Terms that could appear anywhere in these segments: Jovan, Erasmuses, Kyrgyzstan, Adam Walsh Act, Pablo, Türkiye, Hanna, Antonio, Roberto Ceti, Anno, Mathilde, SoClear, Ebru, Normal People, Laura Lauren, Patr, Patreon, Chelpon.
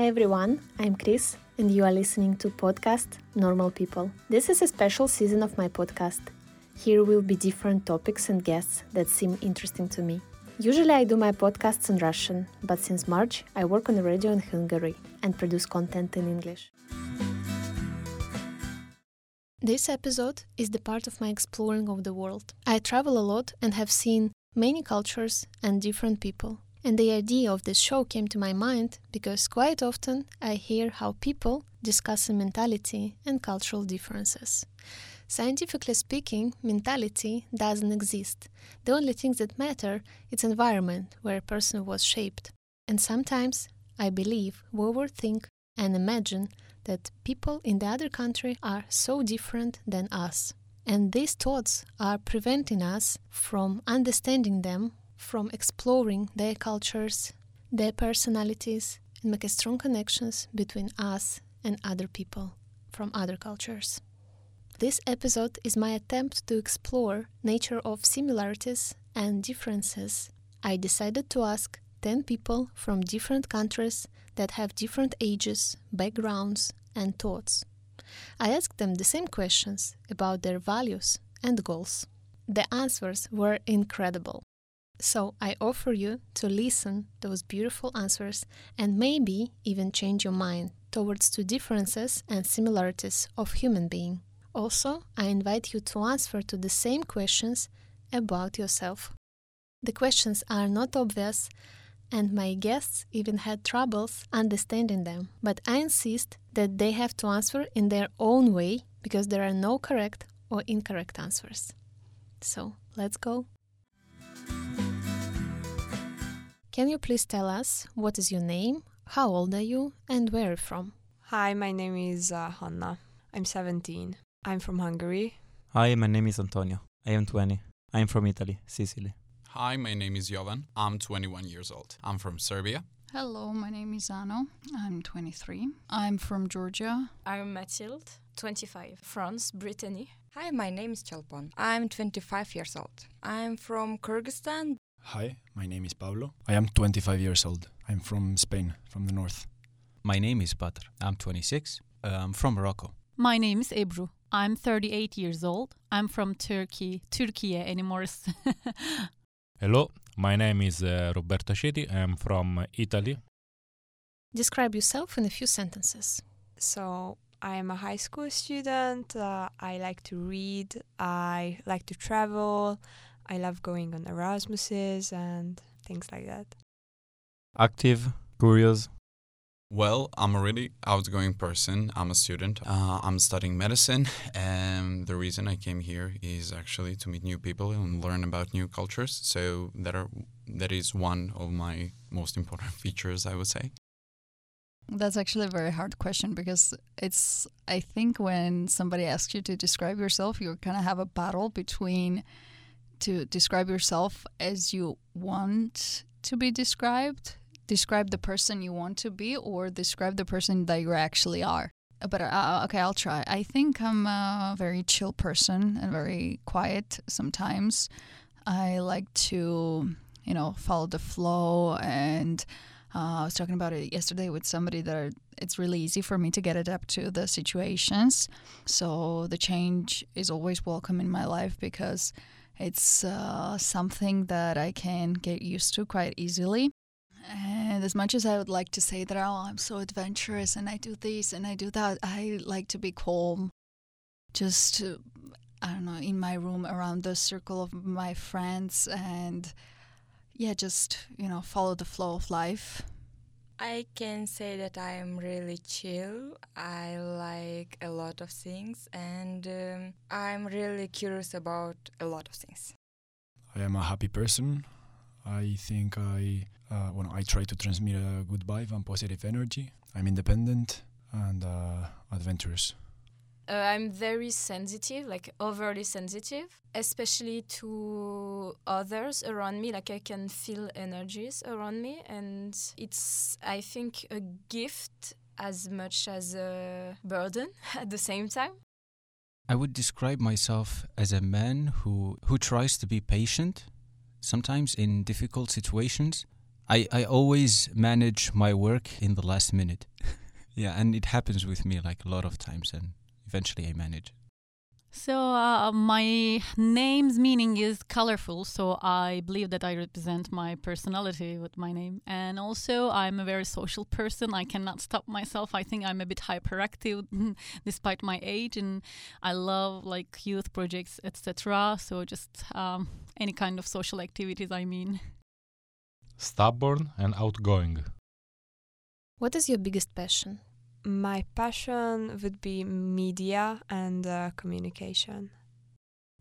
Hey everyone, I'm Chris and you are listening to podcast Normal People. This is a special season of my podcast. Here will be different topics and guests that seem interesting to me. Usually I do my podcasts in Russian, but since March I work on the radio in Hungary and produce content in English. This episode is the part of my exploring of the world. I travel a lot and have seen many cultures and different people. And the idea of this show came to my mind because quite often I hear how people discuss mentality and cultural differences. Scientifically speaking, mentality doesn't exist. The only things that matter is environment where a person was shaped. And sometimes I believe we overthink and imagine that people in the other country are so different than us. And these thoughts are preventing us from understanding them, from exploring their cultures, their personalities, and make strong connections between us and other people from other cultures. This episode is my attempt to explore nature of similarities and differences. I decided to ask 10 people from different countries that have different ages, backgrounds, and thoughts. I asked them the same questions about their values and goals. The answers were incredible. So I offer you to listen those beautiful answers and maybe even change your mind towards two differences and similarities of human being. Also, I invite you to answer to the same questions about yourself. The questions are not obvious and my guests even had troubles understanding them, but I insist that they have to answer in their own way because there are no correct or incorrect answers. So, let's go. Can you please tell us what is your name, how old are you, and where are you from? Hi, my name is Hanna. I'm 17. I'm from Hungary. Hi, my name is Antonio. I am 20. I'm from Italy, Sicily. Hi, my name is Jovan. I'm 21 years old. I'm from Serbia. Hello, my name is Anno. I'm 23. I'm from Georgia. I'm Mathilde, 25. France, Brittany. Hi, my name is Chelpon. I'm 25 years old. I'm from Kyrgyzstan. Hi, my name is Pablo. I am 25 years old. I'm from Spain, from the north. My name is Patr. I'm 26. I'm from Morocco. My name is Ebru. I'm 38 years old. I'm from Türkiye anymore. Hello, my name is Roberto Ceti. I'm from Italy. Describe yourself in a few sentences. So, I am a high school student. I like to read. I like to travel. I love going on Erasmuses and things like that. Active, curious. Well, I'm a really outgoing person. I'm a student. I'm studying medicine. And the reason I came here is actually to meet new people and learn about new cultures. So that is one of my most important features, I would say. That's actually a very hard question because it's, I think when somebody asks you to describe yourself, you kind of have a battle between to describe yourself as you want to be described, describe the person you want to be, or describe the person that you actually are. But okay, I'll try. I think I'm a very chill person and very quiet sometimes. I like to, follow the flow. And I was talking about it yesterday with somebody it's really easy for me to get adapted to the situations. So the change is always welcome in my life because it's something that I can get used to quite easily. And as much as I would like to say that, I'm so adventurous and I do this and I do that, I like to be calm. Just, in my room around the circle of my friends and, follow the flow of life. I can say that I am really chill. I like a lot of things and I'm really curious about a lot of things. I am a happy person. I think I try to transmit a good vibe and positive energy. I'm independent and adventurous. I'm very sensitive, like overly sensitive, especially to others around me. Like I can feel energies around me and it's, I think, a gift as much as a burden at the same time. I would describe myself as a man who tries to be patient, sometimes in difficult situations. I always manage my work in the last minute. Yeah, and it happens with me like a lot of times, and eventually I manage. So my name's meaning is colorful, so I believe that I represent my personality with my name. And also, I'm a very social person. I cannot stop myself. I think I'm a bit hyperactive despite my age, and I love like youth projects, etc. So just any kind of social activities, I mean. Stubborn and outgoing. What is your biggest passion? My passion would be media and communication.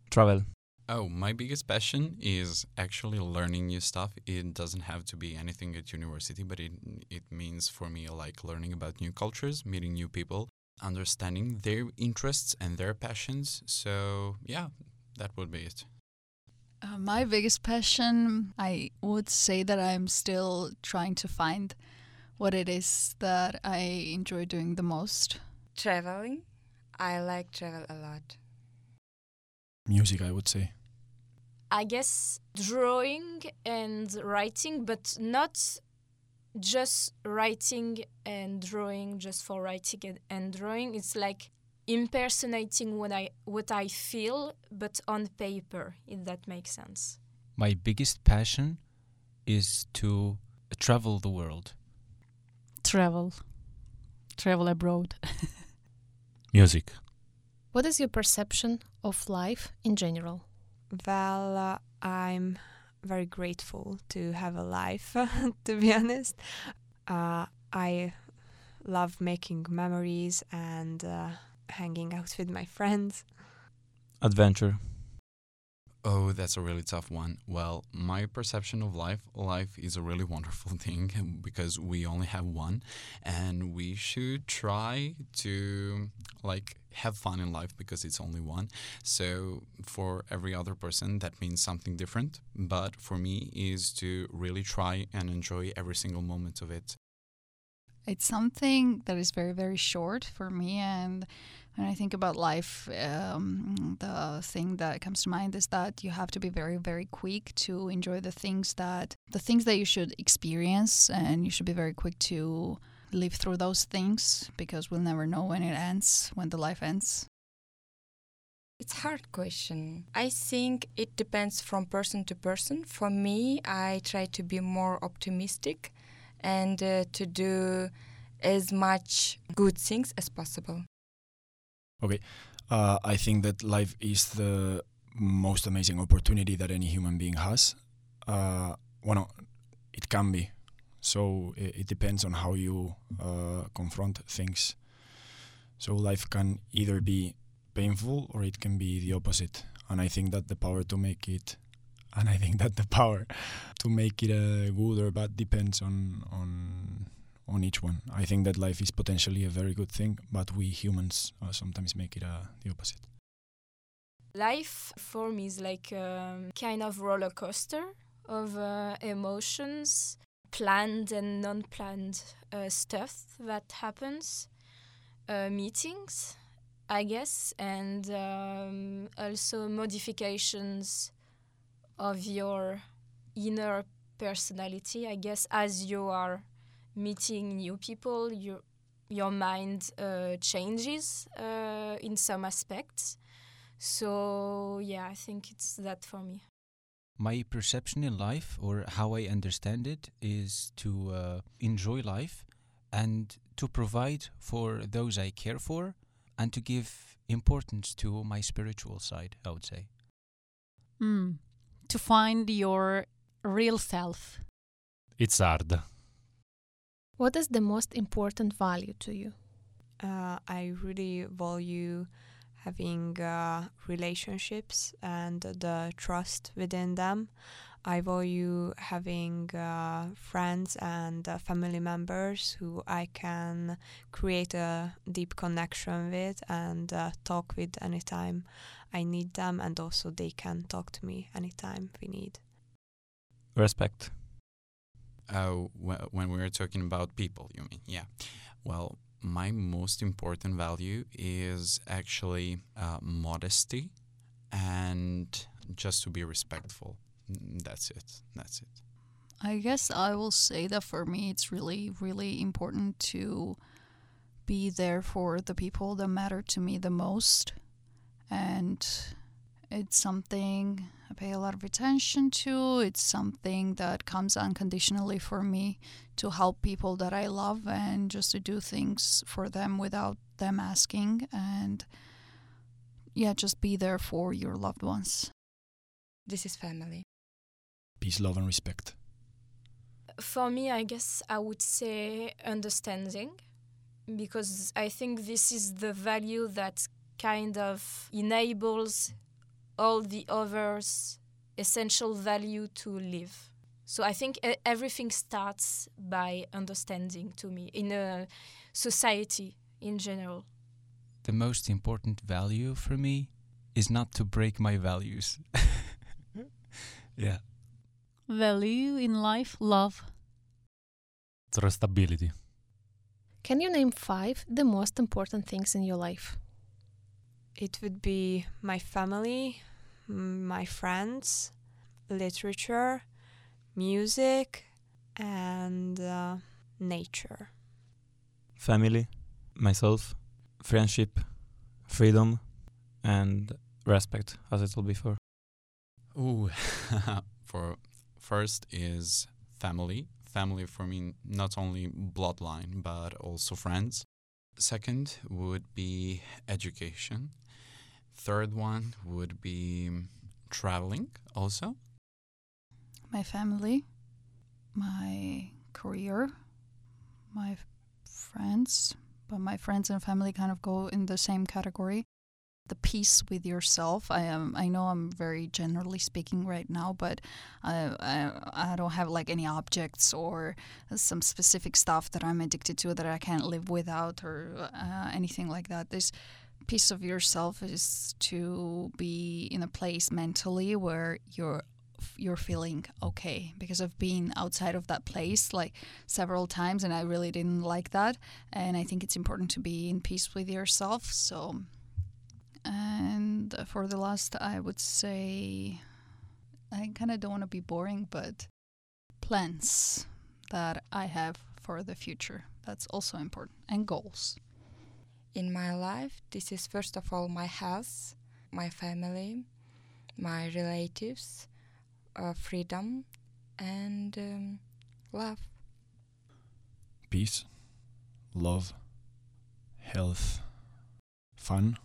Travel. Oh, my biggest passion is actually learning new stuff. It doesn't have to be anything at university, but it means for me like learning about new cultures, meeting new people, understanding their interests and their passions. So yeah, that would be it. My biggest passion, I would say that I'm still trying to find what it is that I enjoy doing the most. Traveling. I like travel a lot. Music, I would say. I guess drawing and writing, but not just writing and drawing, just for writing and drawing. It's like impersonating what I feel, but on paper, if that makes sense. My biggest passion is to travel the world. Travel abroad. Music. What is your perception of life in general? Well, I'm very grateful to have a life, to be honest. I love making memories and hanging out with my friends. Adventure. Oh, that's a really tough one. Well, my perception of life is a really wonderful thing because we only have one, and we should try to like have fun in life because it's only one. So for every other person, that means something different. But for me is to really try and enjoy every single moment of it. It's something that is very, very short for me, and when I think about life, the thing that comes to mind is that you have to be very, very quick to enjoy the things that you should experience, and you should be very quick to live through those things because we'll never know when it ends, when the life ends. It's a hard question. I think it depends from person to person. For me, I try to be more optimistic and to do as much good things as possible. Okay, I think that life is the most amazing opportunity that any human being has. Well, it can be. So it depends on how you confront things. So life can either be painful or it can be the opposite. And I think that the power to make it good or bad depends on each one. I think that life is potentially a very good thing, but we humans sometimes make it the opposite. Life for me is like a kind of roller coaster of emotions, planned and non-planned stuff that happens, meetings, I guess, and also modifications of your inner personality, I guess, as you are meeting new people, your mind changes in some aspects. So, yeah, I think it's that for me. My perception in life, or how I understand it, is to enjoy life and to provide for those I care for and to give importance to my spiritual side, I would say. To find your real self. It's hard. What is the most important value to you? I really value having relationships and the trust within them. I value having friends and family members who I can create a deep connection with and talk with anytime I need them, and also they can talk to me anytime we need. Respect. When we were talking about people, you mean? Yeah. Well, my most important value is actually modesty and just to be respectful. That's it. I guess I will say that for me, it's really, really important to be there for the people that matter to me the most. And it's something I pay a lot of attention to. It's something that comes unconditionally for me, to help people that I love and just to do things for them without them asking. And yeah, just be there for your loved ones. This is family. Peace, love, and respect. For me, I guess I would say understanding, because I think this is the value that kind of enables all the others' essential value to live. So I think everything starts by understanding, to me, in a society in general. The most important value for me is not to break my values. Yeah. Value in life, love. Trustability. Can you name 5 the most important things in your life? It would be my family, my friends, literature, music, and nature. Family, myself, friendship, freedom, and respect, as I told before. Ooh, First is family. Family for me, not only bloodline, but also friends. Second would be education. Third one would be traveling also. My family, my career, my friends. But my friends and family kind of go in the same category. The peace with yourself. I know I'm very generally speaking right now, but I don't have like any objects or some specific stuff that I'm addicted to that I can't live without or anything like that. This peace of yourself is to be in a place mentally where you're feeling okay, because I've been outside of that place like several times and I really didn't like that. And I think it's important to be in peace with yourself. So. And for the last, I would say, I kind of don't want to be boring, but plans that I have for the future. That's also important. And goals. In my life, this is first of all my health, my family, my relatives, freedom, and love. Peace, love, health, fun.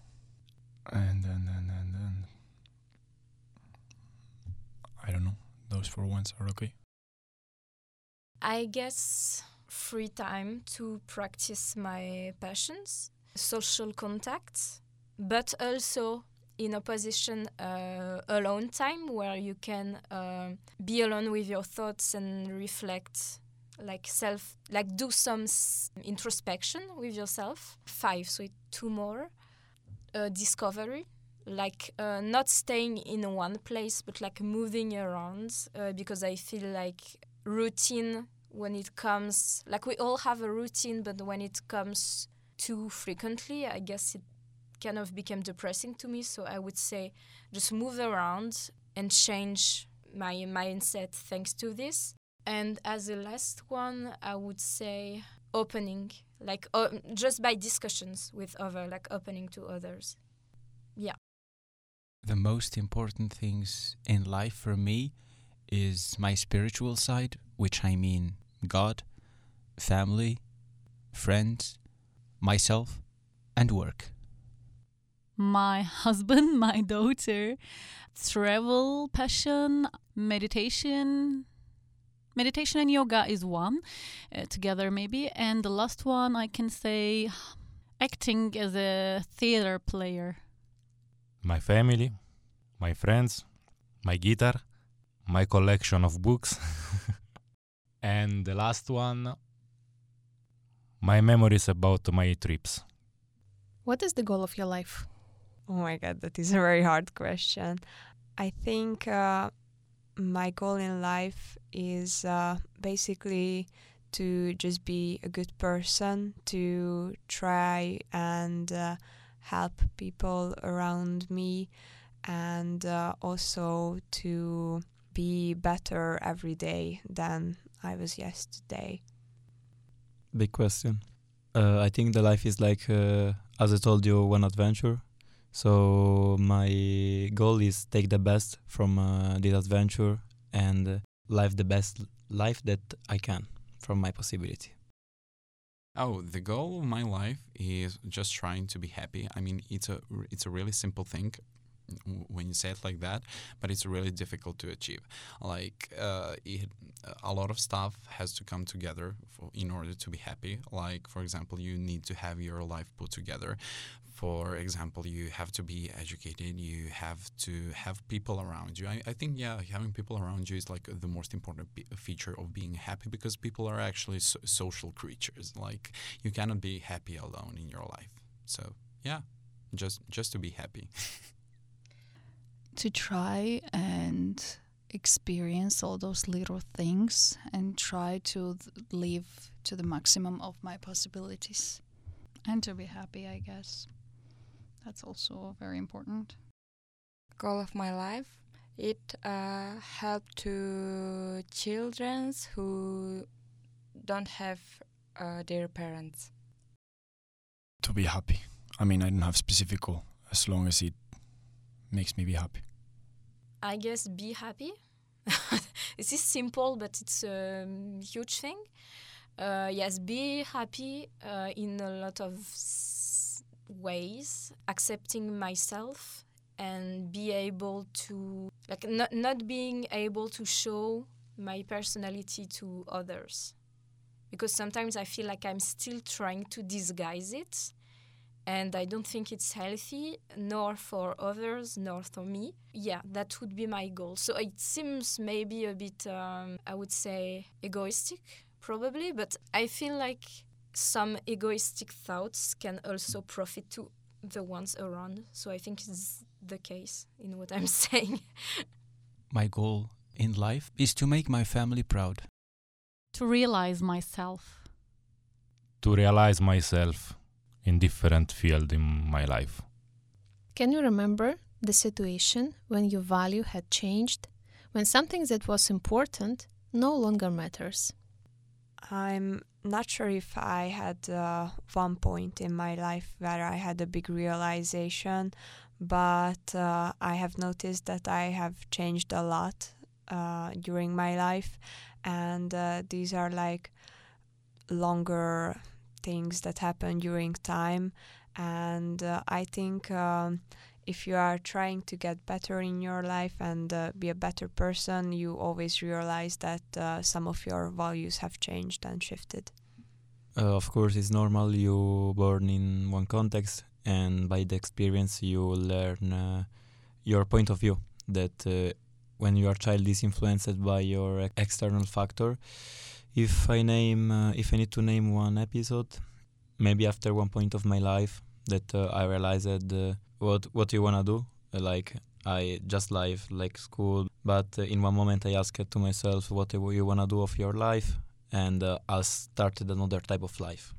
And I don't know, those 4 ones are okay. I guess free time to practice my passions, social contacts, but also in opposition alone time where you can be alone with your thoughts and reflect, like do some introspection with yourself. 5, so 2 more. Discovery, like not staying in one place, but like moving around, because I feel like routine when it comes, like we all have a routine, but when it comes too frequently, I guess it kind of became depressing to me. So I would say just move around and change my mindset thanks to this. And as the last one, I would say opening. Like just by discussions with others, like opening to others. Yeah. The most important things in life for me is my spiritual side, which I mean God, family, friends, myself, and work. My husband, my daughter, travel, passion, meditation. Meditation and yoga is one, together maybe. And the last one, I can say acting as a theater player. My family, my friends, my guitar, my collection of books. And the last one, my memories about my trips. What is the goal of your life? Oh my God, that is a very hard question. I think... my goal in life is basically to just be a good person, to try and help people around me, and also to be better every day than I was yesterday? Big question. I think the life is like, as I told you, one adventure. So my goal is take the best from this adventure and live the best life that I can from my possibility. Oh, the goal of my life is just trying to be happy. I mean, it's a really simple thing when you say it like that, but it's really difficult to achieve. Like, a lot of stuff has to come together in order to be happy. Like, for example, you need to have your life put together. For example, you have to be educated, you have to have people around you. I think, yeah, having people around you is like the most important feature of being happy, because people are actually social creatures. Like, you cannot be happy alone in your life. So, yeah, just to be happy. To try and experience all those little things and try to live to the maximum of my possibilities. And to be happy, I guess. That's also very important. Goal of my life, it helped to children who don't have their parents. To be happy. I mean, I don't have specific goal, as long as it makes me be happy. I guess be happy. This is simple, but it's a huge thing. Yes, be happy in a lot of ways, accepting myself and be able to, like, not being able to show my personality to others. Because sometimes I feel like I'm still trying to disguise it, and I don't think it's healthy, nor for others, nor for me. Yeah, that would be my goal. So it seems maybe a bit, I would say, egoistic. Probably, but I feel like some egoistic thoughts can also profit to the ones around. So I think it's the case in what I'm saying. My goal in life is to make my family proud. To realize myself. To realize myself in different field in my life. Can you remember the situation when your value had changed? When something that was important no longer matters? I'm not sure if I had one point in my life where I had a big realization, but I have noticed that I have changed a lot during my life, and these are like longer things that happen during time, and I think if you are trying to get better in your life and be a better person, you always realize that some of your values have changed and shifted. Of course, it's normal. You born in one context, and by the experience, you learn your point of view. That when your child is influenced by your external factor, if I need to name one episode, maybe after one point of my life that I realized. What you wanna do? Like, I just live like school, but in one moment I asked to myself what you wanna do of your life, and I started another type of life.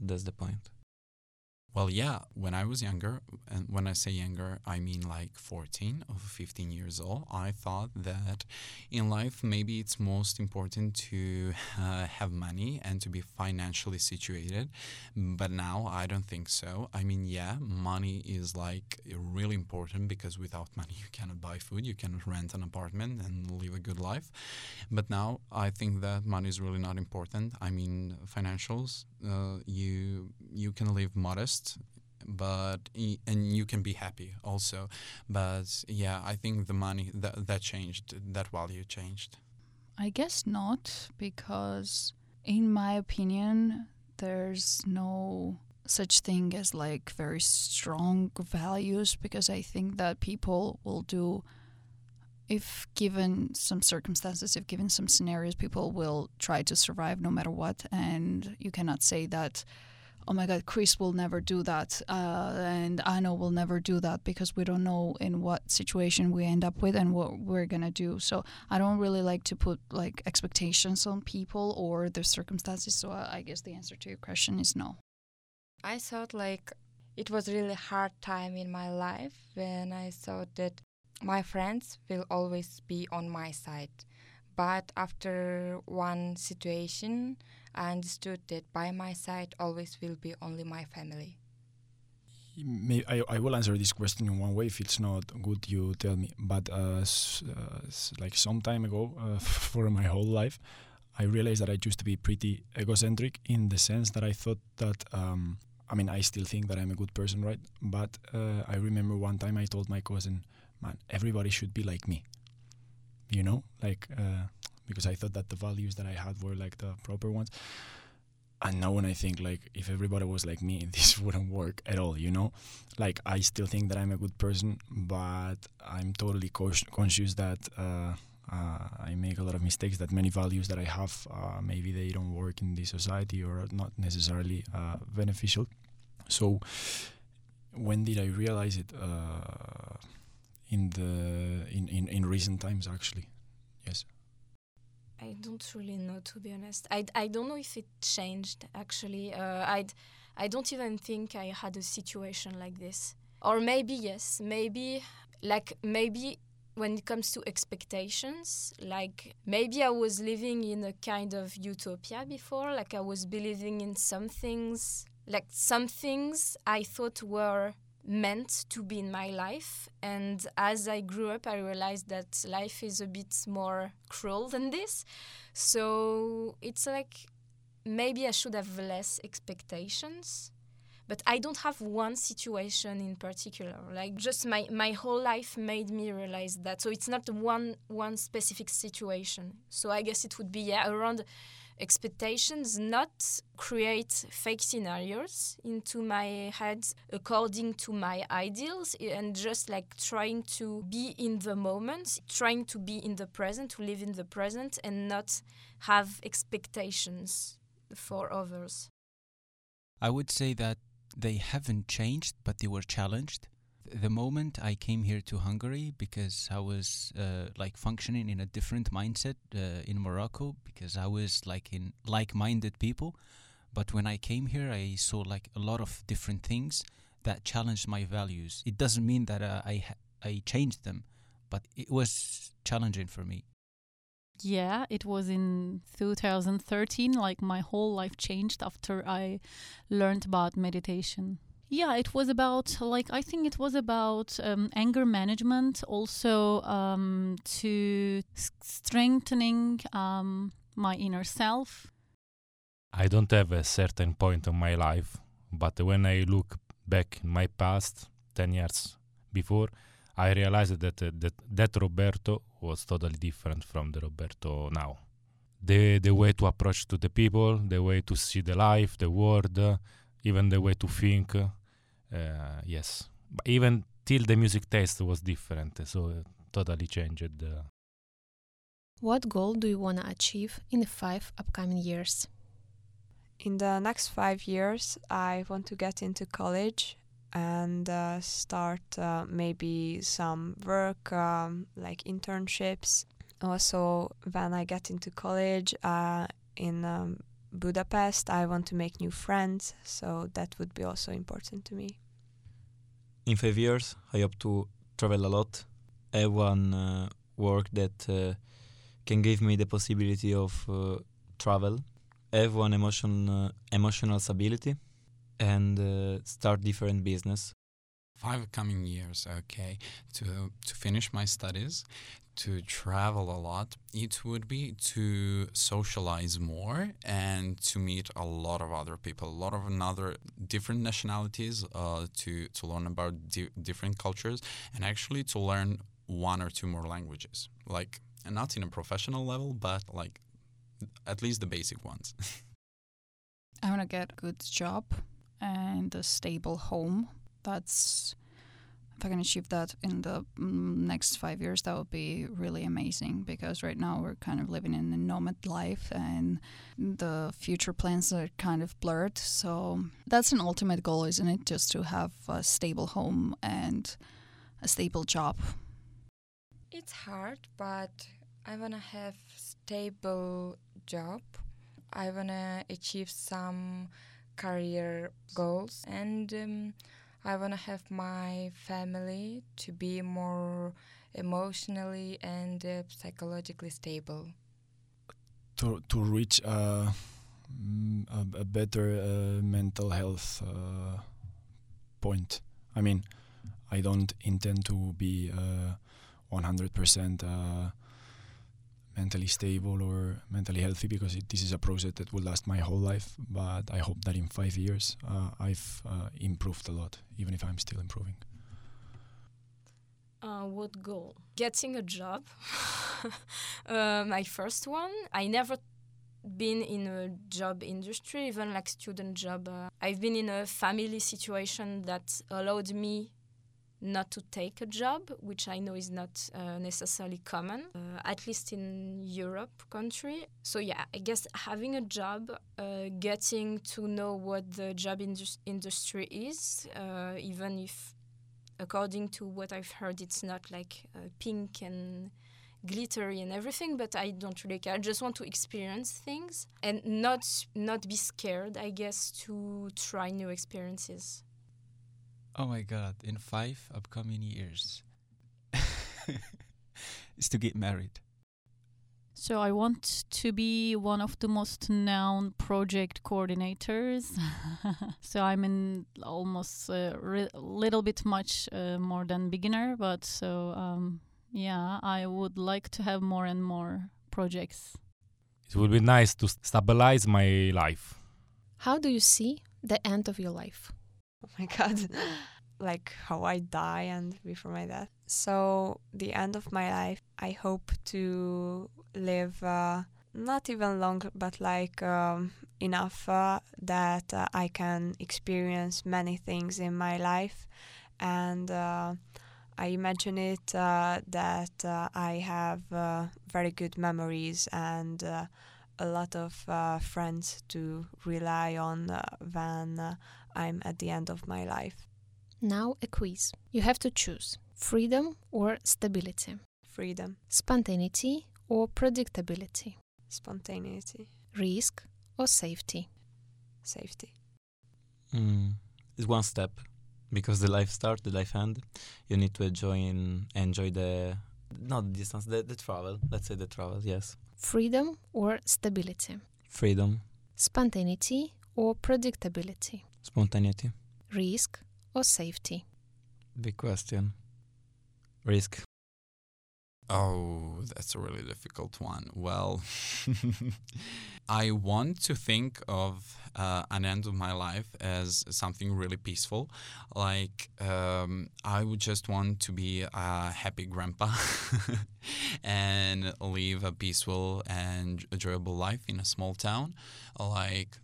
That's the point. Well, yeah, when I was younger, and when I say younger, I mean like 14 or 15 years old, I thought that in life maybe it's most important to have money and to be financially situated. But now I don't think so. I mean, yeah, money is like really important, because without money you cannot buy food, you cannot rent an apartment and live a good life. But now I think that money is really not important. I mean, financials, you can live modest, but you can be happy also. But yeah, I think the money that changed, that value changed. I guess not, because in my opinion, there's no such thing as like very strong values, because I think that people will do, if given some circumstances, if given some scenarios, people will try to survive no matter what. And you cannot say that, oh my God, Chris will never do that, and Anno will never do that, because we don't know in what situation we end up with and what we're gonna do. So I don't really like to put like expectations on people or their circumstances. So I guess the answer to your question is no. I thought like it was really hard time in my life when I thought that My friends will always be on my side, but after one situation, I understood that by my side always will be only my family. I will answer this question in one way. If it's not good, you tell me. But like some time ago, for my whole life, I realized that I used to be pretty egocentric in the sense that I thought that, I still think that I'm a good person, right? But I remember one time I told my cousin, man, everybody should be like me, you know? Like, because I thought that the values that I had were like the proper ones. And now when I think, like, if everybody was like me, this wouldn't work at all, you know? Like, I still think that I'm a good person, but I'm totally conscious that I make a lot of mistakes, that many values that I have, maybe they don't work in this society or are not necessarily beneficial. So when did I realize it? In recent times, actually, yes. I don't really know, to be honest. I don't know if it changed, actually. I don't even think I had a situation like this. Or maybe, yes, maybe when it comes to expectations, like maybe I was living in a kind of utopia before, like I was believing in some things I thought were meant to be in my life, and as I grew up I realized that life is a bit more cruel than this, so it's like maybe I should have less expectations. But I don't have one situation in particular, like just my whole life made me realize that, so it's not one specific situation. So I guess it would be around expectations, not create fake scenarios into my head according to my ideals, and just like trying to be in the moment, trying to be in the present, to live in the present and not have expectations for others. I would say that they haven't changed, but they were challenged. The moment I came here to Hungary, because I was functioning in a different mindset in Morocco, because I was like in like-minded people. But when I came here, I saw like a lot of different things that challenged my values. It doesn't mean that I changed them, but it was challenging for me. Yeah, it was in 2013, like my whole life changed after I learned about meditation. Yeah, it was about, anger management, also to strengthening my inner self. I don't have a certain point in my life, but when I look back in my past, 10 years before, I realized that Roberto was totally different from the Roberto now. The way to approach to the people, the way to see the life, the world, even the way to think. Yes, but even till the music taste was different, so totally changed. What goal do you want to achieve in the 5 upcoming years? In the next 5 years, I want to get into college and start maybe some work, like internships. Also, when I get into college in Budapest, I want to make new friends, so that would be also important to me. In 5 years, I hope to travel a lot. I have one work that can give me the possibility of travel. I have one emotional stability and start different business. 5 coming years, okay. To finish my studies, to travel a lot. It would be to socialize more and to meet a lot of other people, a lot of another different nationalities, to learn about different cultures, and actually to learn 1 or 2 more languages. Like, and not in a professional level, but like at least the basic ones. I want to get a good job and a stable home. That's, if I can achieve that in the next 5 years, that would be really amazing, because right now we're kind of living in a nomad life and the future plans are kind of blurred. So that's an ultimate goal, isn't it? Just to have a stable home and a stable job. It's hard, but I want to have stable job. I want to achieve some career goals, and I want to have my family to be more emotionally and psychologically stable. To reach a better mental health point. I mean, I don't intend to be 100% mentally stable or mentally healthy, because this is a process that will last my whole life. But I hope that in 5 years I've improved a lot, even if I'm still improving. What goal? Getting a job. My first one. I never been in a job industry, even like student job. I've been in a family situation that allowed me not to take a job, which I know is not necessarily common, at least in Europe country. So yeah, I guess having a job, getting to know what the job industry is, even if according to what I've heard, it's not like pink and glittery and everything, but I don't really care. I just want to experience things and not be scared, I guess, to try new experiences. Oh my God, in 5 upcoming years is to get married. So I want to be one of the most known project coordinators. So I'm in almost a little bit much more than beginner, but so yeah, I would like to have more and more projects. It would be nice to stabilize my life. How do you see the end of your life? Oh my God, like how I die and before my death. So the end of my life, I hope to live not even long, but like enough that I can experience many things in my life. And I imagine it that I have very good memories and a lot of friends to rely on when I'm at the end of my life. Now a quiz. You have to choose freedom or stability. Freedom. Spontaneity or predictability. Spontaneity. Risk or safety. Safety. It's one step, because the life starts, the life ends. You need to enjoy the travel. Let's say the travel, yes. Freedom or stability? Freedom. Spontaneity or predictability? Spontaneity. Risk or safety? Big question. Risk. Oh, that's a really difficult one. Well, I want to think of an end of my life as something really peaceful. Like, I would just want to be a happy grandpa and live a peaceful and enjoyable life in a small town. Like,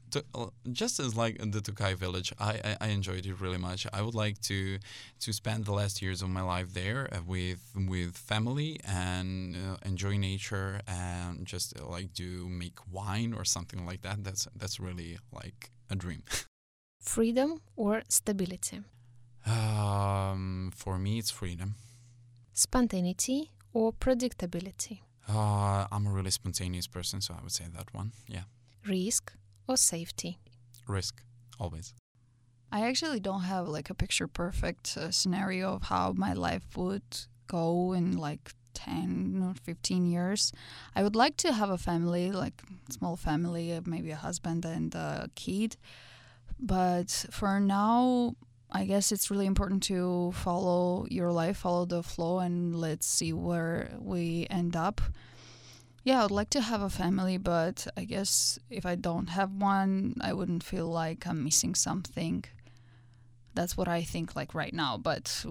just as like the Tokai village, I enjoyed it really much. I would like to spend the last years of my life there with family and enjoy nature and just like do make wine or something like that. That's really like a dream. Freedom or stability? For me, it's freedom. Spontaneity or predictability? I'm a really spontaneous person, so I would say that one. Yeah. Risk or safety? Risk, always. I actually don't have like a picture perfect scenario of how my life would go in like 10 or 15 years. I would like to have a family, like small family, maybe a husband and a kid. But for now, I guess it's really important to follow your life, follow the flow, and let's see where we end up. Yeah, I would like to have a family, but I guess if I don't have one, I wouldn't feel like I'm missing something. That's what I think like right now, but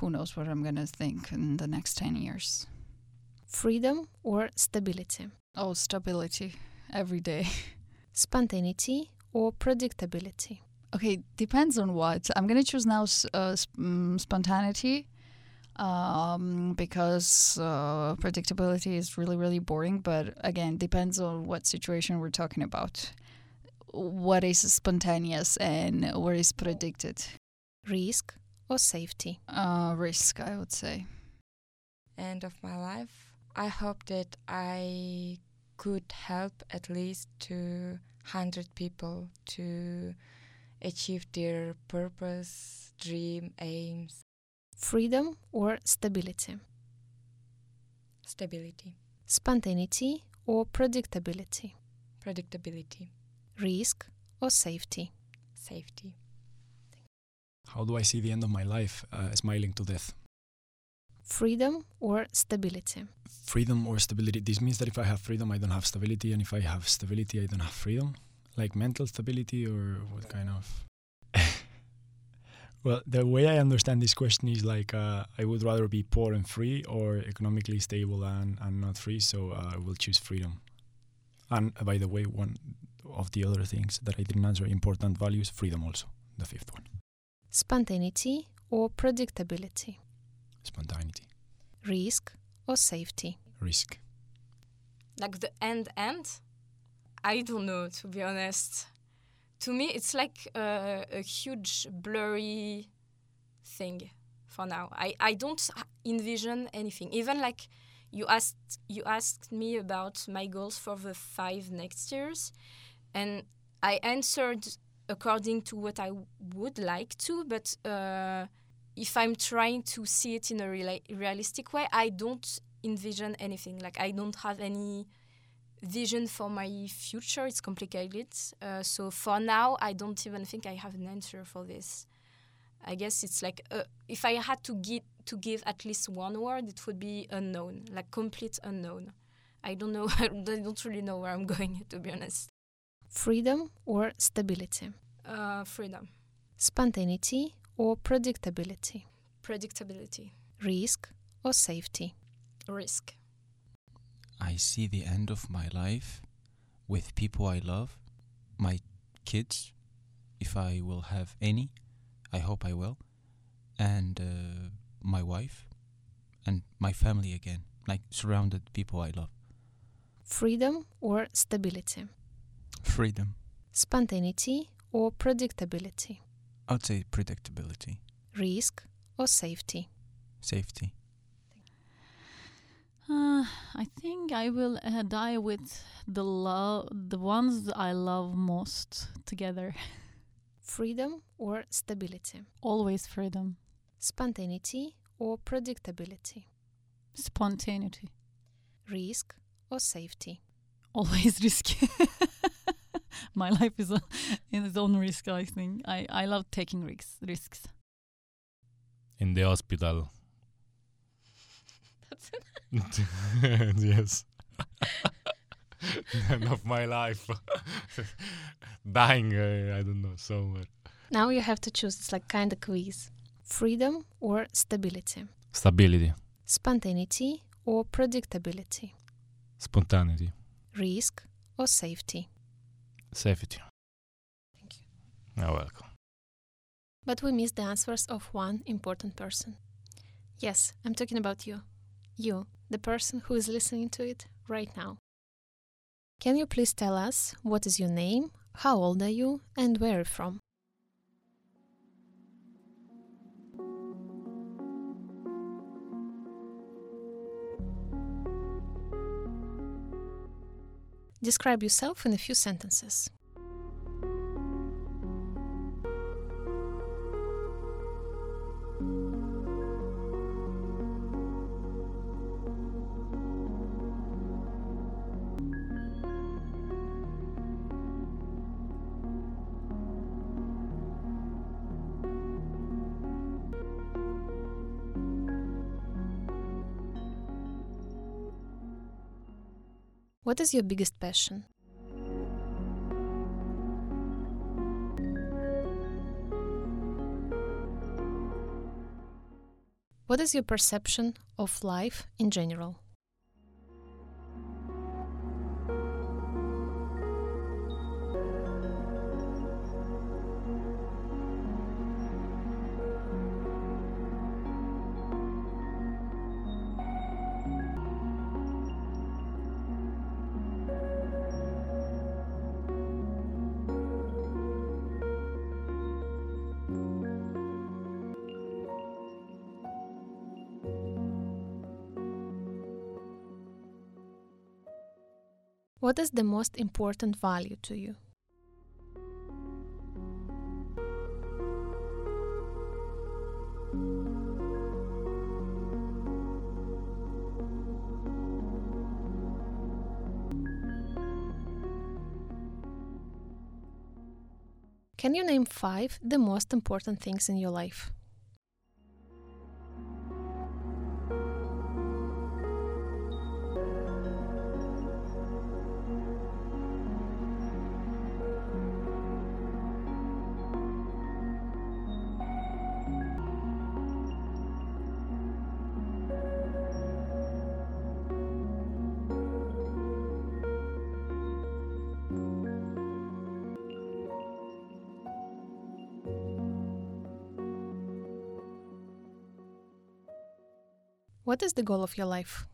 who knows what I'm going to think in the next 10 years. Freedom or stability? Oh, stability. Every day. Spontaneity or predictability? Okay, depends on what. I'm going to choose now spontaneity. Because predictability is really, really boring. But again, depends on what situation we're talking about. What is spontaneous and what is predicted? Risk or safety? Risk, I would say. End of my life. I hope that I could help at least 200 people to achieve their purpose, dream, aims. Freedom or stability? Stability. Spontaneity or predictability. Predictability. Risk or safety. Safety. How do I see the end of my life? Smiling to death. Freedom or stability? Freedom or stability. This means that if I have freedom, I don't have stability. And if I have stability, I don't have freedom. Like mental stability or what kind of... Well, the way I understand this question is like I would rather be poor and free or economically stable and not free. So I will choose freedom. And by the way, one of the other things that I didn't answer, important values, freedom also, the fifth one. Spontaneity or predictability? Spontaneity. Risk or safety? Risk. Like the end? I don't know, to be honest. To me, it's like a huge blurry thing for now. I don't envision anything. Even like you asked me about my goals for the 5 next years, and I answered according to what I would like to, but if I'm trying to see it in a realistic way, I don't envision anything. Like I don't have any vision for my future. It's complicated. So for now, I don't even think I have an answer for this. I guess it's like if I had to give at least one word, it would be unknown, like complete unknown. I don't know. I don't really know where I'm going, to be honest. Freedom or stability? Freedom. Spontaneity or predictability? Predictability. Risk or safety? Risk. I see the end of my life with people I love, my kids, if I will have any, I hope I will, and my wife, and my family again, like surrounded people I love. Freedom or stability? Freedom. Spontaneity or predictability? I'd say predictability. Risk or safety? Safety. I think I will die with the ones that I love most together. Freedom or stability? Always freedom. Spontaneity or predictability? Spontaneity. Risk or safety? Always risky. My life is in its own risk, I think. I love taking risks. In the hospital. Yes. End of my life. Dying, I don't know, somewhere. Now you have to choose. It's like kind of quiz. Freedom or stability? Stability. Spontaneity or predictability? Spontaneity. Risk or safety? Safety. Thank you. You're welcome. But we missed the answers of one important person. Yes, I'm talking about you. You, the person who is listening to it right now. Can you please tell us what is your name, how old are you, and where are you from? Describe yourself in a few sentences. What is your biggest passion? What is your perception of life in general? What is the most important value to you? Can you name 5 the most important things in your life? What is the goal of your life?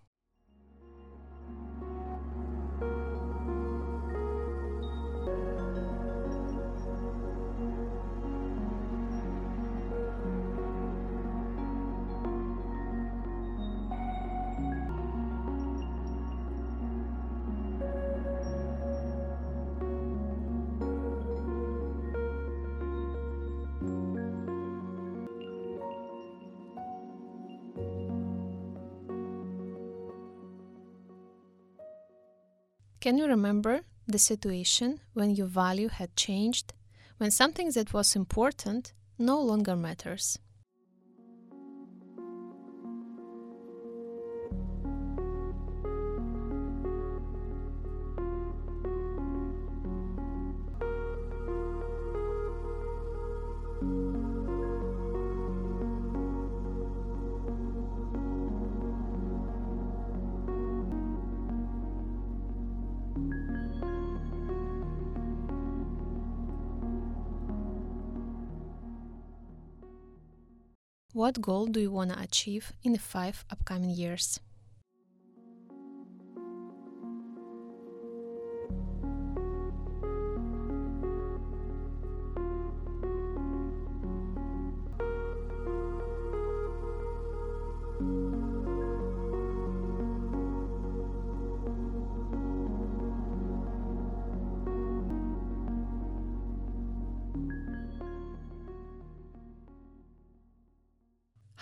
Can you remember the situation when your value had changed, when something that was important no longer matters? What goal do you want to achieve in the 5 upcoming years?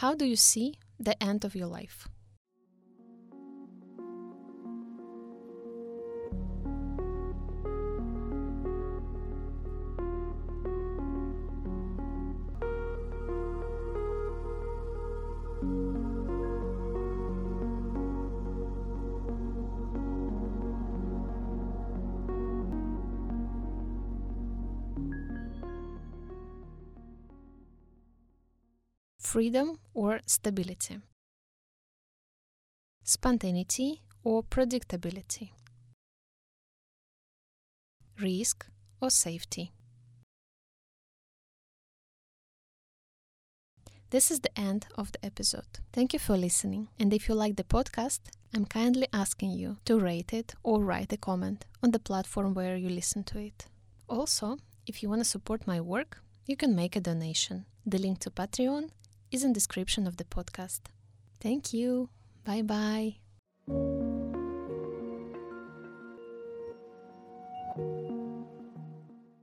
How do you see the end of your life? Freedom or stability, spontaneity or predictability, risk or safety. This is the end of the episode. Thank you for listening. And if you like the podcast, I'm kindly asking you to rate it or write a comment on the platform where you listen to it. Also, if you want to support my work, you can make a donation. The link to Patreon is in the description of the podcast. Thank you. Bye-bye.